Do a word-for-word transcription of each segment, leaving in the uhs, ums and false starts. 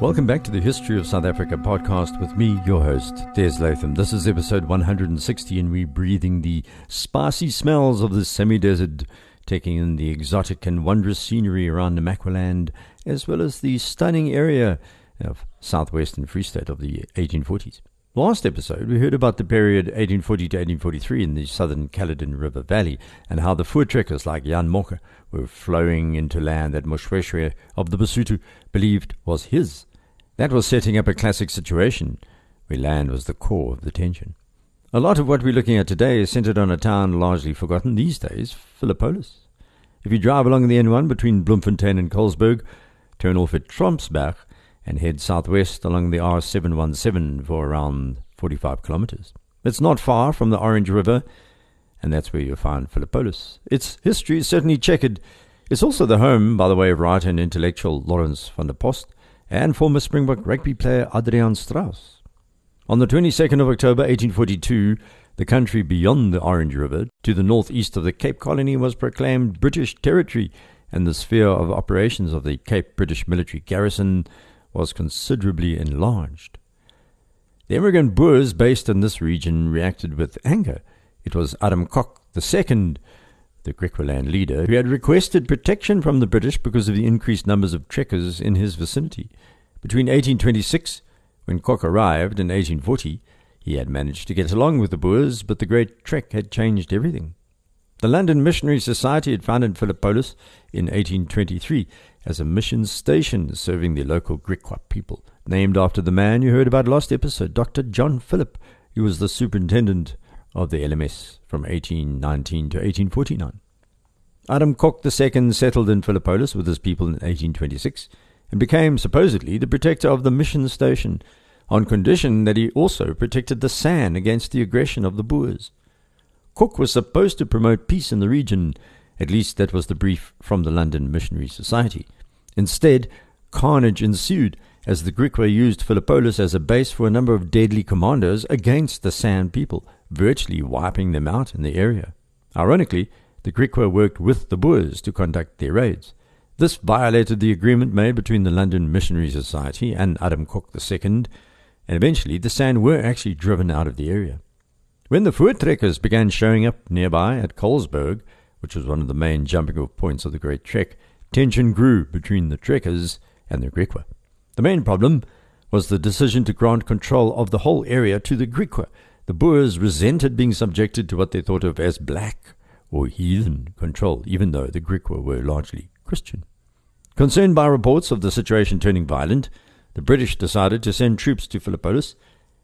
Welcome back to the History of South Africa podcast with me, your host, Des Latham. This is episode one hundred sixty, and we're breathing the spicy smells of the semi-desert, taking in the exotic and wondrous scenery around Namaqualand, as well as the stunning area of southwestern Free State of the eighteen forties. Last episode, we heard about the period eighteen forty to eighteen forty-three in the southern Caledon River Valley, and how the Voortrekkers like Jan Mocke were flowing into land that Moshoeshoe of the BaSotho believed was his. That was setting up a classic situation where land was the core of the tension. A lot of what we're looking at today is centered on a town largely forgotten these days, Philippolis. If you drive along the N one between Bloemfontein and Colesberg, turn off at Trompsburg, and head southwest along the R seven one seven for around forty-five kilometers. It's not far from the Orange River, and that's where you'll find Philippolis. Its history is certainly checkered. It's also the home, by the way, of writer and intellectual Lawrence van der Post, and former Springbok rugby player Adriaan Strauss. On the twenty-second of October eighteen forty-two, the country beyond the Orange River, to the northeast of the Cape Colony, was proclaimed British territory, and the sphere of operations of the Cape British military garrison was considerably enlarged. The immigrant Boers based in this region reacted with anger. It was Adam Kok the Second, the Griqualand leader, who had requested protection from the British because of the increased numbers of trekkers in his vicinity. Between eighteen twenty-six, when Kok arrived, and eighteen forty, he had managed to get along with the Boers, but the Great Trek had changed everything. The London Missionary Society had founded Philippolis in eighteen twenty-three as a mission station serving the local Griqua people, named after the man you heard about last episode, Doctor John Philip, who was the superintendent of the L M S from eighteen nineteen to eighteen forty-nine. Adam Kok the Second settled in Philippolis with his people in eighteen twenty-six and became supposedly the protector of the mission station, on condition that he also protected the San against the aggression of the Boers. Kok was supposed to promote peace in the region, at least that was the brief from the London Missionary Society. Instead, carnage ensued as the Griqua used Philippolis as a base for a number of deadly commandos against the San people, virtually wiping them out in the area. Ironically, the Griqua worked with the Boers to conduct their raids. This violated the agreement made between the London Missionary Society and Adam Kok the Second, and eventually the San were actually driven out of the area. When the Voortrekkers began showing up nearby at Colesberg, which was one of the main jumping-off points of the Great Trek, tension grew between the trekkers and the Griqua. The main problem was the decision to grant control of the whole area to the Griqua. The Boers resented being subjected to what they thought of as black or heathen control, even though the Griqua were largely Christian. Concerned by reports of the situation turning violent, the British decided to send troops to Philippolis,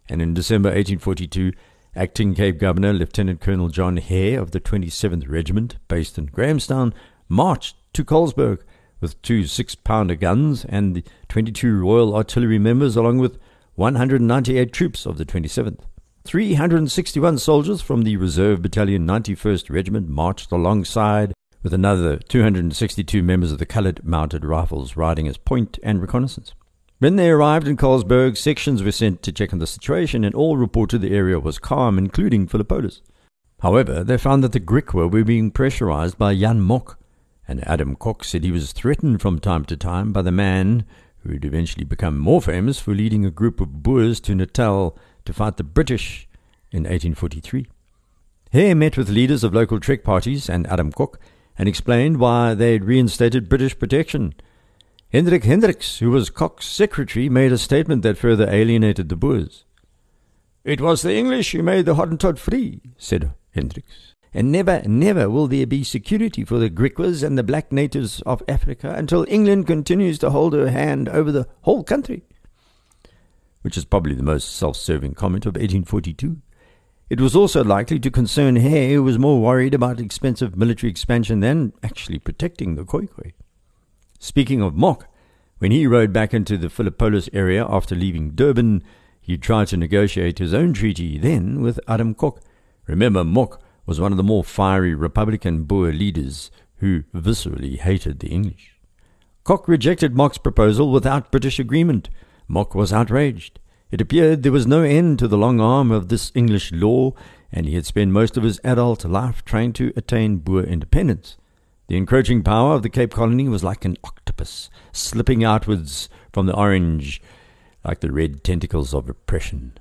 and in December eighteen forty-two, Acting Cape Governor Lieutenant Colonel John Hare of the twenty-seventh Regiment, based in Grahamstown, marched to Colesberg with two six-pounder guns and the twenty-two Royal Artillery members, along with one hundred ninety-eight troops of the twenty-seventh. three hundred sixty-one soldiers from the Reserve Battalion ninety-first Regiment marched alongside with another two hundred sixty-two members of the coloured mounted rifles riding as point and reconnaissance. When they arrived in Colesberg, sections were sent to check on the situation, and all reported the area was calm, including Philippolis. However, they found that the Griqua were being pressurised by Jan Mocke, and Adam Kok said he was threatened from time to time by the man who would eventually become more famous for leading a group of Boers to Natal to fight the British in eighteen forty-three. Hare met with leaders of local Trek parties and Adam Kok and explained why they had reinstated British protection. Hendrik Hendricks, who was Kok's secretary, made a statement that further alienated the Boers. "It was the English who made the Hottentot free," said Hendricks, "and never, never will there be security for the Griquas and the black natives of Africa until England continues to hold her hand over the whole country," which is probably the most self-serving comment of eighteen forty-two. It was also likely to concern Hare, who was more worried about expensive military expansion than actually protecting the Khoikhoi. Speaking of Mocke, when he rode back into the Philippolis area after leaving Durban, he tried to negotiate his own treaty then with Adam Kok. Remember, Mocke was one of the more fiery Republican Boer leaders who viscerally hated the English. Kok rejected Mocke's proposal without British agreement. Mocke was outraged. It appeared there was no end to the long arm of this English law, and he had spent most of his adult life trying to attain Boer independence. The encroaching power of the Cape Colony was like an octopus, slipping outwards from the orange, like the red tentacles of oppression.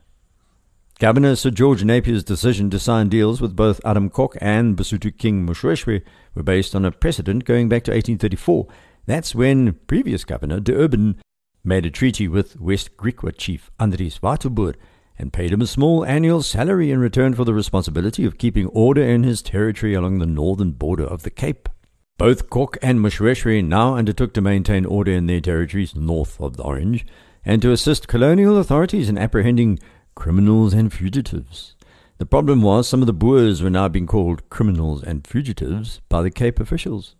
Governor Sir George Napier's decision to sign deals with both Adam Kok and Basotho King Moshoeshoe were based on a precedent going back to eighteen thirty-four. That's when previous governor de Urban made a treaty with West Griqua chief Andries Waterboer and paid him a small annual salary in return for the responsibility of keeping order in his territory along the northern border of the Cape. Both Kok and Moshoeshoe now undertook to maintain order in their territories north of the Orange and to assist colonial authorities in apprehending criminals and fugitives. The problem was some of the Boers were now being called criminals and fugitives by the Cape officials.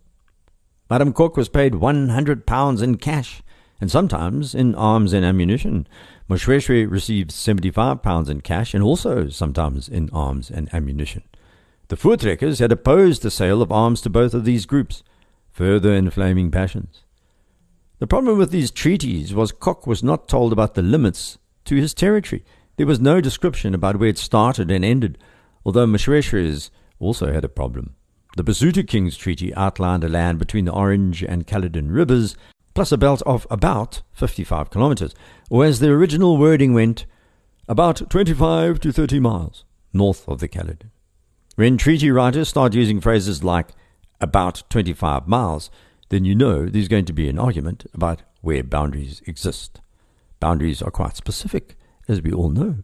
Madam Kok was paid one hundred pounds in cash, and sometimes in arms and ammunition. Moshoeshoe received seventy-five pounds in cash, and also sometimes in arms and ammunition. The Voortrekkers had opposed the sale of arms to both of these groups, further inflaming passions. The problem with these treaties was Kok was not told about the limits to his territory. There was no description about where it started and ended, although Moshoeshoe's also had a problem. The Basotho King's treaty outlined a land between the Orange and Caledon Rivers, plus a belt of about fifty-five kilometres, or as the original wording went, about twenty-five to thirty miles north of the Caledon. When treaty writers start using phrases like about twenty-five miles, then you know there's going to be an argument about where boundaries exist. Boundaries are quite specific, as we all know.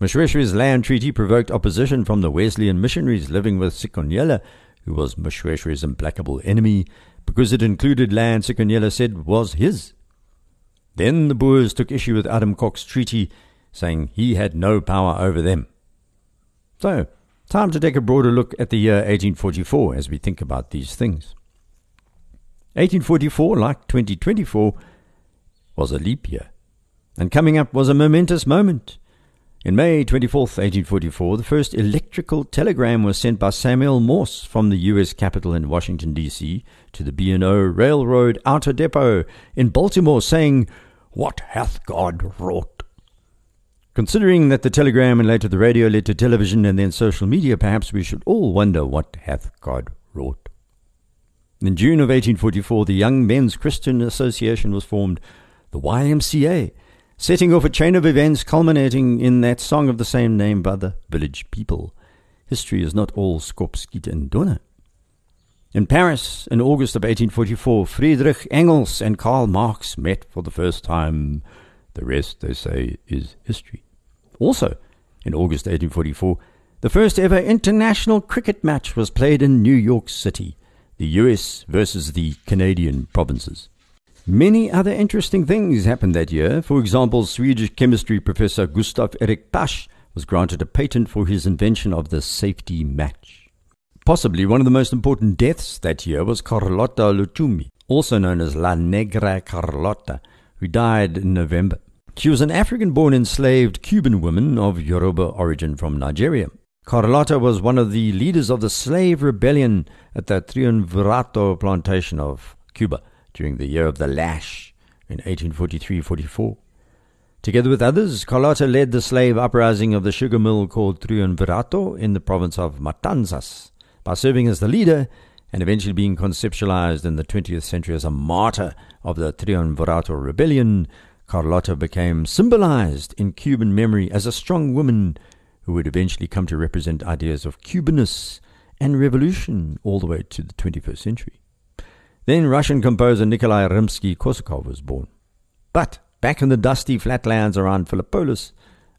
Moshoeshoe's land treaty provoked opposition from the Wesleyan missionaries living with Sikonyela, who was Moshoeshoe's implacable enemy, because it included land Sikonyela said was his. Then the Boers took issue with Adam Kok's treaty, saying he had no power over them. So, time to take a broader look at the year eighteen forty-four as we think about these things. eighteen forty-four, like twenty twenty-four, was a leap year, and coming up was a momentous moment. In May twenty-fourth, eighteen forty-four, the first electrical telegram was sent by Samuel Morse from the U S Capitol in Washington, D C to the B and O Railroad Outer Depot in Baltimore saying, "What hath God wrought?" Considering that the telegram and later the radio led to television and then social media, perhaps we should all wonder what hath God wrought. In June of eighteen forty-four, the Young Men's Christian Association was formed, the Y M C A, setting off a chain of events culminating in that song of the same name by the village people. History is not all skop, skeet and donner. In Paris, in August of eighteen forty-four, Friedrich Engels and Karl Marx met for the first time. The rest, they say, is history. Also, in August eighteen forty-four, the first ever international cricket match was played in New York City, the U S versus the Canadian provinces. Many other interesting things happened that year. For example, Swedish chemistry professor Gustav Erik Pasch was granted a patent for his invention of the safety match. Possibly one of the most important deaths that year was Carlotta Lutumi, also known as La Negra Carlotta, who died in November. She was an African-born enslaved Cuban woman of Yoruba origin from Nigeria. Carlotta was one of the leaders of the slave rebellion at the Triunvirato plantation of Cuba during the year of the lash in eighteen forty-three forty-four. Together with others, Carlotta led the slave uprising of the sugar mill called Triunvirato in the province of Matanzas by serving as the leader and eventually being conceptualized in the twentieth century as a martyr of the Triunvirato rebellion. Carlotta became symbolized in Cuban memory as a strong woman who would eventually come to represent ideas of Cubanness and revolution all the way to the twenty-first century. Then Russian composer Nikolai Rimsky-Korsakov was born. But back in the dusty flatlands around Philippolis,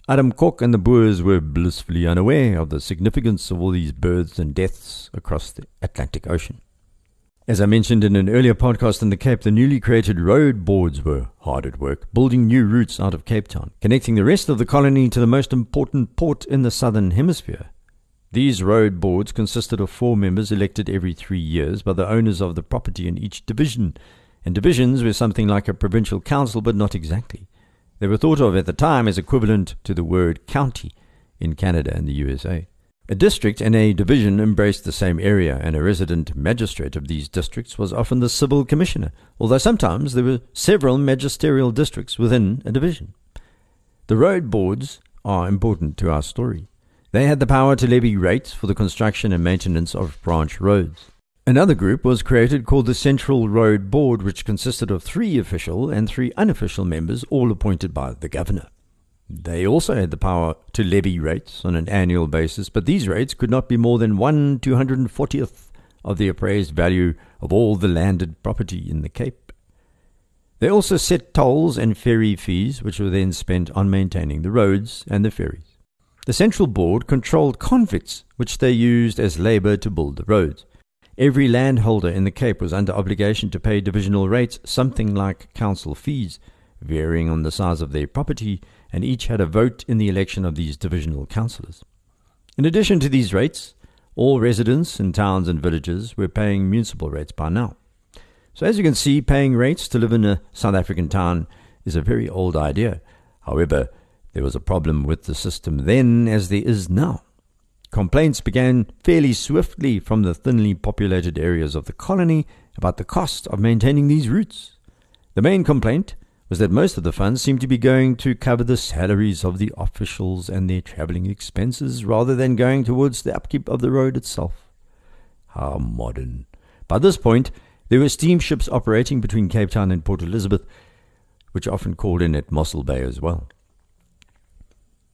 Adam Kok and the Boers were blissfully unaware of the significance of all these births and deaths across the Atlantic Ocean. As I mentioned in an earlier podcast in the Cape, the newly created road boards were hard at work, building new routes out of Cape Town, connecting the rest of the colony to the most important port in the southern hemisphere. These road boards consisted of four members elected every three years by the owners of the property in each division, and divisions were something like a provincial council, but not exactly. They were thought of at the time as equivalent to the word county in Canada and the U S A. A district and a division embraced the same area, and a resident magistrate of these districts was often the civil commissioner, although sometimes there were several magisterial districts within a division. The road boards are important to our story. They had the power to levy rates for the construction and maintenance of branch roads. Another group was created called the Central Road Board, which consisted of three official and three unofficial members, all appointed by the governor. They also had the power to levy rates on an annual basis, but these rates could not be more than one two hundred and fortieth of the appraised value of all the landed property in the Cape. They also set tolls and ferry fees, which were then spent on maintaining the roads and the ferries. The Central Board controlled convicts, which they used as labour to build the roads. Every landholder in the Cape was under obligation to pay divisional rates, something like council fees, varying on the size of their property, and each had a vote in the election of these divisional councillors. In addition to these rates, all residents in towns and villages were paying municipal rates by now. So as you can see, paying rates to live in a South African town is a very old idea. However, there was a problem with the system then as there is now. Complaints began fairly swiftly from the thinly populated areas of the colony about the cost of maintaining these routes. The main complaint was that most of the funds seemed to be going to cover the salaries of the officials and their travelling expenses rather than going towards the upkeep of the road itself. How modern. By this point, there were steamships operating between Cape Town and Port Elizabeth, which often called in at Mossel Bay as well.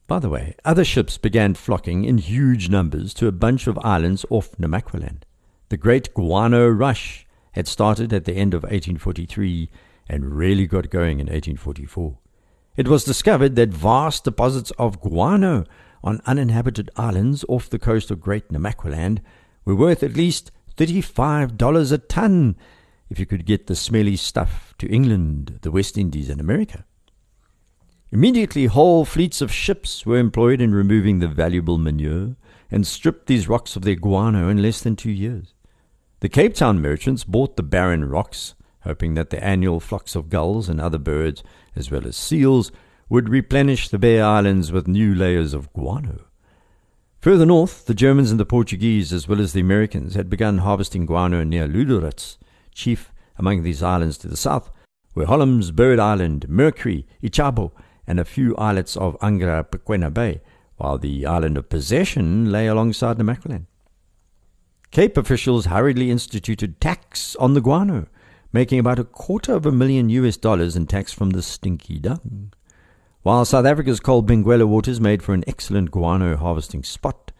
By the way, other ships began flocking in huge numbers to a bunch of islands off Namaqualand. The Great Guano Rush had started at the end of eighteen forty-three and really got going in eighteen forty-four. It was discovered that vast deposits of guano on uninhabited islands off the coast of Great Namaqualand were worth at least thirty-five dollars a ton if you could get the smelly stuff to England, the West Indies, and America. Immediately, whole fleets of ships were employed in removing the valuable manure and stripped these rocks of their guano in less than two years. The Cape Town merchants bought the barren rocks, hoping that the annual flocks of gulls and other birds, as well as seals, would replenish the Bay Islands with new layers of guano. Further north, the Germans and the Portuguese, as well as the Americans, had begun harvesting guano near Lüderitz, chief among these islands to the south, were Holland's Bird Island, Mercury, Ichaboe, and a few islets of Angra-Pequena Bay, while the island of Possession lay alongside Namaqualand. Cape officials hurriedly instituted tax on the guano, making about a quarter of a million U S dollars in tax from the stinky dung. While South Africa's cold Benguela waters made for an excellent guano harvesting spot,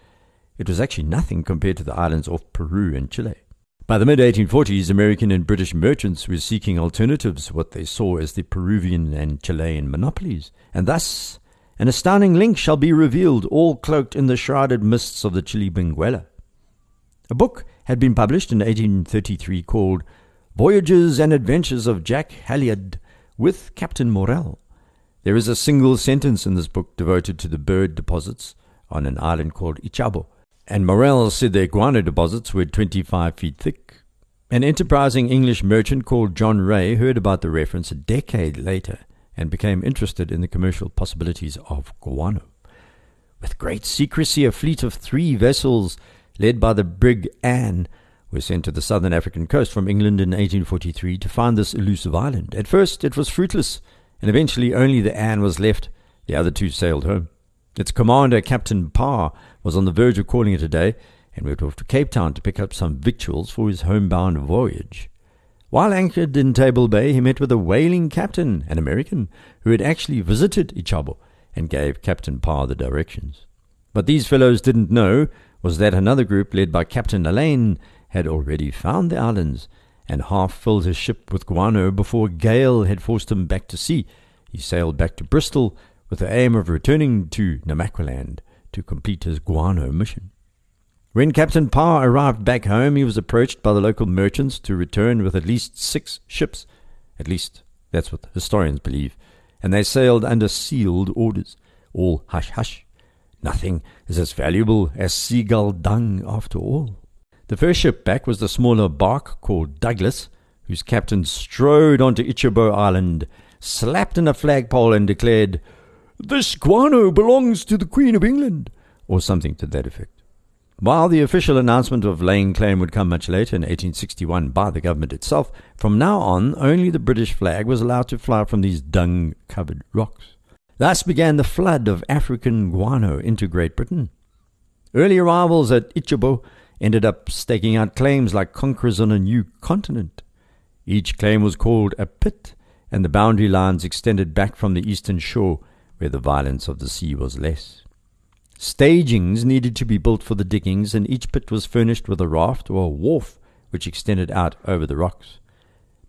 it was actually nothing compared to the islands off Peru and Chile. By the mid-eighteen forties, American and British merchants were seeking alternatives to what they saw as the Peruvian and Chilean monopolies, and thus an astounding link shall be revealed, all cloaked in the shrouded mists of the Chile Benguela. A book had been published in eighteen thirty-three called Voyages and Adventures of Jack Halliard with Captain Morrell. There is a single sentence in this book devoted to the bird deposits on an island called Ichaboe, and Morrell said their guano deposits were twenty-five feet thick. An enterprising English merchant called John Ray heard about the reference a decade later and became interested in the commercial possibilities of guano. With great secrecy, a fleet of three vessels, led by the brig Anne, were sent to the southern African coast from England in eighteen forty-three to find this elusive island. At first it was fruitless, and eventually only the Anne was left. The other two sailed home. Its commander, Captain Parr, was on the verge of calling it a day and went off to Cape Town to pick up some victuals for his homebound voyage. While anchored in Table Bay, he met with a whaling captain, an American, who had actually visited Ichaboe and gave Captain Parr the directions. But these fellows didn't know was that another group led by Captain Elaine had already found the islands and half filled his ship with guano before a gale had forced him back to sea. He sailed back to Bristol with the aim of returning to Namaqualand to complete his guano mission. When Captain Parr arrived back home, he was approached by the local merchants to return with at least six ships. At least, that's what historians believe. And they sailed under sealed orders. All hush-hush. Nothing is as valuable as seagull dung after all. The first ship back was the smaller bark called Douglas, whose captain strode onto Ichaboe Island, slapped in a flagpole and declared, "This guano belongs to the Queen of England," or something to that effect. While the official announcement of laying claim would come much later in eighteen sixty-one by the government itself, from now on only the British flag was allowed to fly from these dung-covered rocks. Thus began the flood of African guano into Great Britain. Early arrivals at Ichaboe ended up staking out claims like conquerors on a new continent. Each claim was called a pit, and the boundary lines extended back from the eastern shore where the violence of the sea was less. Stagings needed to be built for the diggings, and each pit was furnished with a raft or a wharf which extended out over the rocks.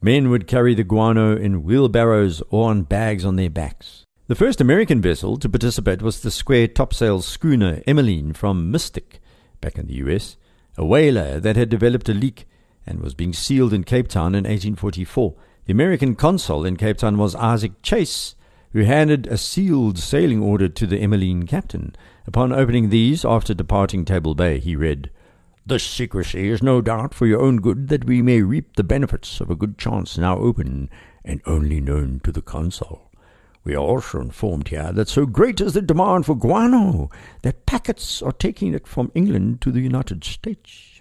Men would carry the guano in wheelbarrows or on bags on their backs. The first American vessel to participate was the square topsail schooner Emmeline from Mystic, back in the U S, a whaler that had developed a leak and was being sealed in Cape Town in eighteen forty-four. The American consul in Cape Town was Isaac Chase, who handed a sealed sailing order to the Emmeline captain. Upon opening these, after departing Table Bay, he read, "This secrecy is no doubt for your own good, that we may reap the benefits of a good chance now open and only known to the consul. We are also informed here that so great is the demand for guano that packets are taking it from England to the United States."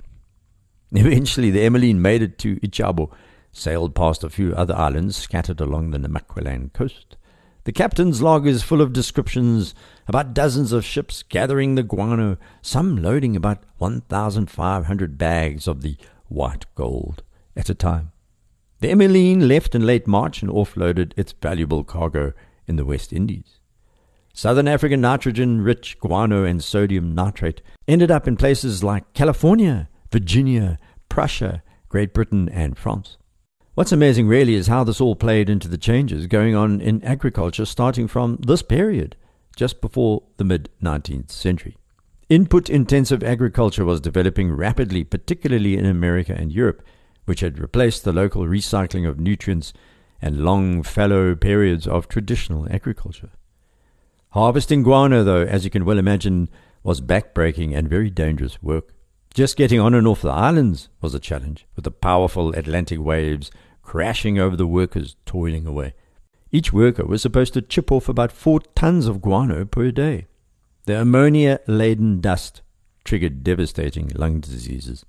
Eventually the Emmeline made it to Ichaboe, sailed past a few other islands scattered along the Namaqualand coast. The captain's log is full of descriptions about dozens of ships gathering the guano, some loading about one thousand five hundred bags of the white gold at a time. The Emmeline left in late March and offloaded its valuable cargo in the West Indies. Southern African nitrogen-rich guano and sodium nitrate ended up in places like California, Virginia, Prussia, Great Britain, and France. What's amazing really is how this all played into the changes going on in agriculture starting from this period, just before the mid-nineteenth century. Input-intensive agriculture was developing rapidly, particularly in America and Europe, which had replaced the local recycling of nutrients and long fallow periods of traditional agriculture. Harvesting guano, though, as you can well imagine, was backbreaking and very dangerous work. Just getting on and off the islands was a challenge, with the powerful Atlantic waves crashing over the workers toiling away. Each worker was supposed to chip off about four tons of guano per day. The ammonia-laden dust triggered devastating lung diseases.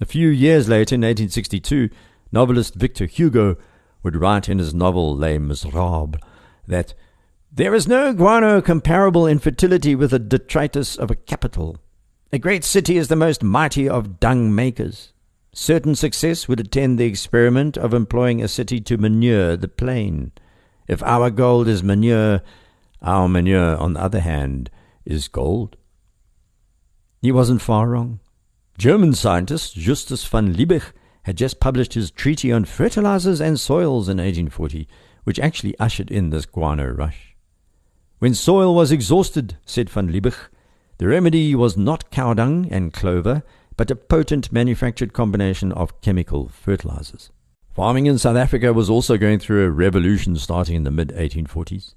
A few years later, in eighteen sixty-two, novelist Victor Hugo would write in his novel Les Miserables that "there is no guano comparable in fertility with the detritus of a capital. A great city is the most mighty of dung makers. Certain success would attend the experiment of employing a city to manure the plain. If our gold is manure, our manure, on the other hand, is gold." He wasn't far wrong. German scientist Justus von Liebig had just published his Treatise on Fertilizers and Soils in eighteen forty, which actually ushered in this guano rush. When soil was exhausted, said von Liebig, the remedy was not cow dung and clover, but a potent manufactured combination of chemical fertilizers. Farming in South Africa was also going through a revolution starting in the mid-eighteen forties.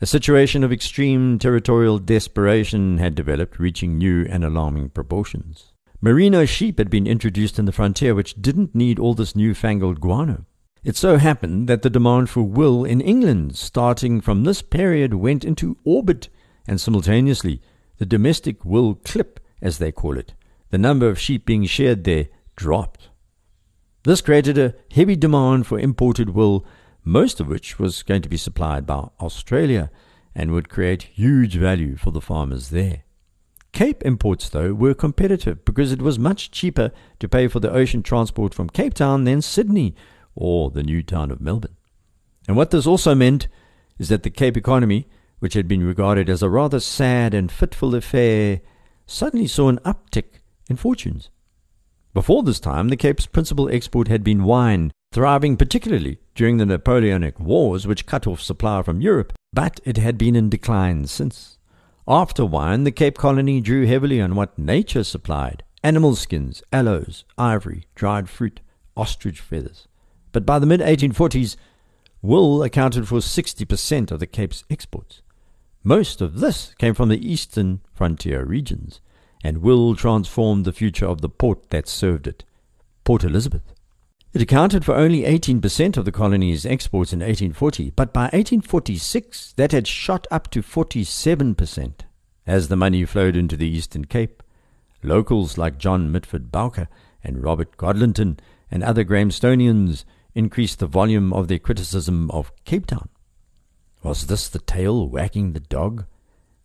A situation of extreme territorial desperation had developed, reaching new and alarming proportions. Merino sheep had been introduced in the frontier, which didn't need all this newfangled guano. It so happened that the demand for wool in England, starting from this period, went into orbit, and simultaneously the domestic wool clip, as they call it, the number of sheep being sheared there, dropped. This created a heavy demand for imported wool, most of which was going to be supplied by Australia and would create huge value for the farmers there. Cape imports, though, were competitive because it was much cheaper to pay for the ocean transport from Cape Town than Sydney or the new town of Melbourne. And what this also meant is that the Cape economy, which had been regarded as a rather sad and fitful affair, suddenly saw an uptick in fortunes. Before this time, the Cape's principal export had been wine, thriving particularly during the Napoleonic Wars, which cut off supply from Europe, but it had been in decline since. After wine, the Cape colony drew heavily on what nature supplied: animal skins, aloes, ivory, dried fruit, ostrich feathers. But by the mid-eighteen forties, wool accounted for sixty percent of the Cape's exports. Most of this came from the eastern frontier regions, and wool transformed the future of the port that served it, Port Elizabeth. It accounted for only eighteen percent of the colony's exports in eighteen forty, but by eighteen forty-six that had shot up to forty-seven percent. As the money flowed into the Eastern Cape, locals like John Mitford Bowker and Robert Godlinton and other Grahamstonians increased the volume of their criticism of Cape Town. Was this the tail wagging the dog?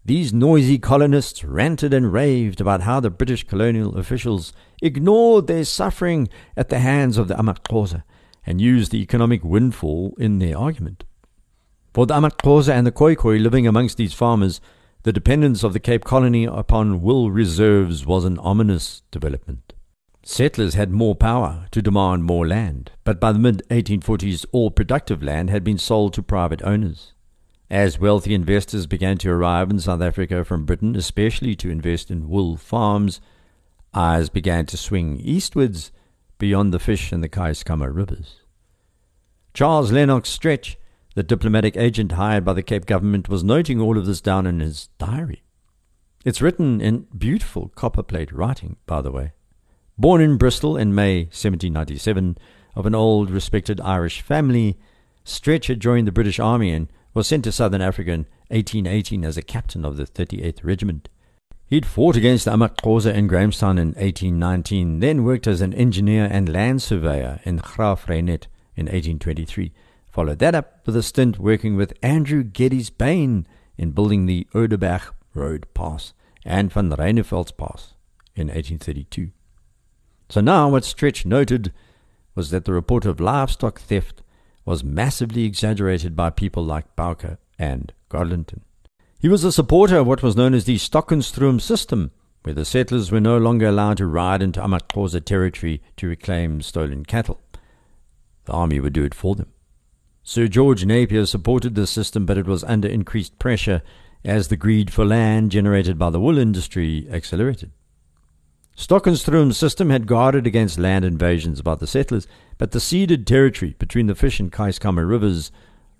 These noisy colonists ranted and raved about how the British colonial officials ignored their suffering at the hands of the Amakosa and used the economic windfall in their argument. For the Amakosa and the Khoikhoi living amongst these farmers, the dependence of the Cape Colony upon wool reserves was an ominous development. Settlers had more power to demand more land, but by the mid eighteen forties all productive land had been sold to private owners. As wealthy investors began to arrive in South Africa from Britain, especially to invest in wool farms, eyes began to swing eastwards beyond the Fish and the Kaiskama rivers. Charles Lennox Stretch, the diplomatic agent hired by the Cape government, was noting all of this down in his diary. It's written in beautiful copperplate writing, by the way. Born in Bristol in May seventeen ninety-seven of an old respected Irish family, Stretch had joined the British Army and was sent to Southern Africa in eighteen eighteen as a captain of the thirty-eighth Regiment. He'd fought against the Amakosa in Grahamstown in eighteen nineteen, then worked as an engineer and land surveyor in Graafrenet in eighteen twenty-three. Followed that up with a stint working with Andrew Geddes Bain in building the Oderberg Road Pass and Van Reineveld's Pass in eighteen thirty-two. So now what Stretch noted was that the report of livestock theft was massively exaggerated by people like Bouke and Godlinton. He was a supporter of what was known as the Stokkenstrom system, where the settlers were no longer allowed to ride into Amakosa territory to reclaim stolen cattle. The army would do it for them. Sir George Napier supported this system, but it was under increased pressure as the greed for land generated by the wool industry accelerated. Stokkenstrom's system had guarded against land invasions by the settlers, but the ceded territory between the Fish and Kaiskama rivers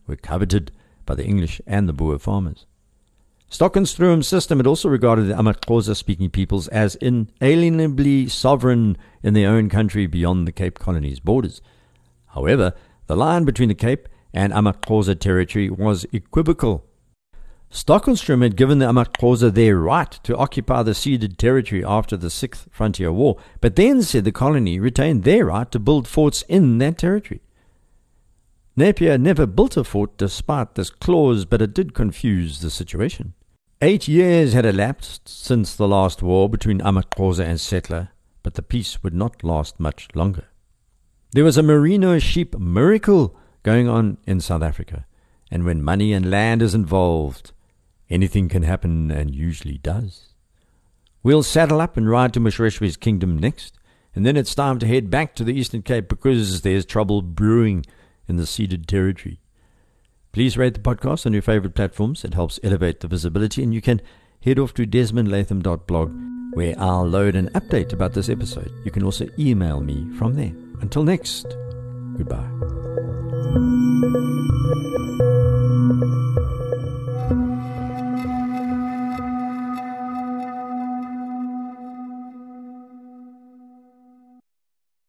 were coveted by the English and the Boer farmers. Stokkenstrom's system had also regarded the Amakosa-speaking peoples as inalienably sovereign in their own country beyond the Cape Colony's borders. However, the line between the Cape and Amakosa territory was equivocal. Stokkenstrom had given the Amakosa their right to occupy the ceded territory after the Sixth Frontier War, but then said the colony retained their right to build forts in that territory. Napier never built a fort despite this clause, but it did confuse the situation. Eight years had elapsed since the last war between Amakosa and settler, but the peace would not last much longer. There was a merino sheep miracle going on in South Africa, and when money and land is involved, anything can happen and usually does. We'll saddle up and ride to Moshoeshoe's kingdom next, and then it's time to head back to the Eastern Cape because there's trouble brewing in the ceded territory. Please rate the podcast on your favorite platforms. It helps elevate the visibility, and you can head off to desmond latham dot blog where I'll load an update about this episode. You can also email me from there. Until next, goodbye.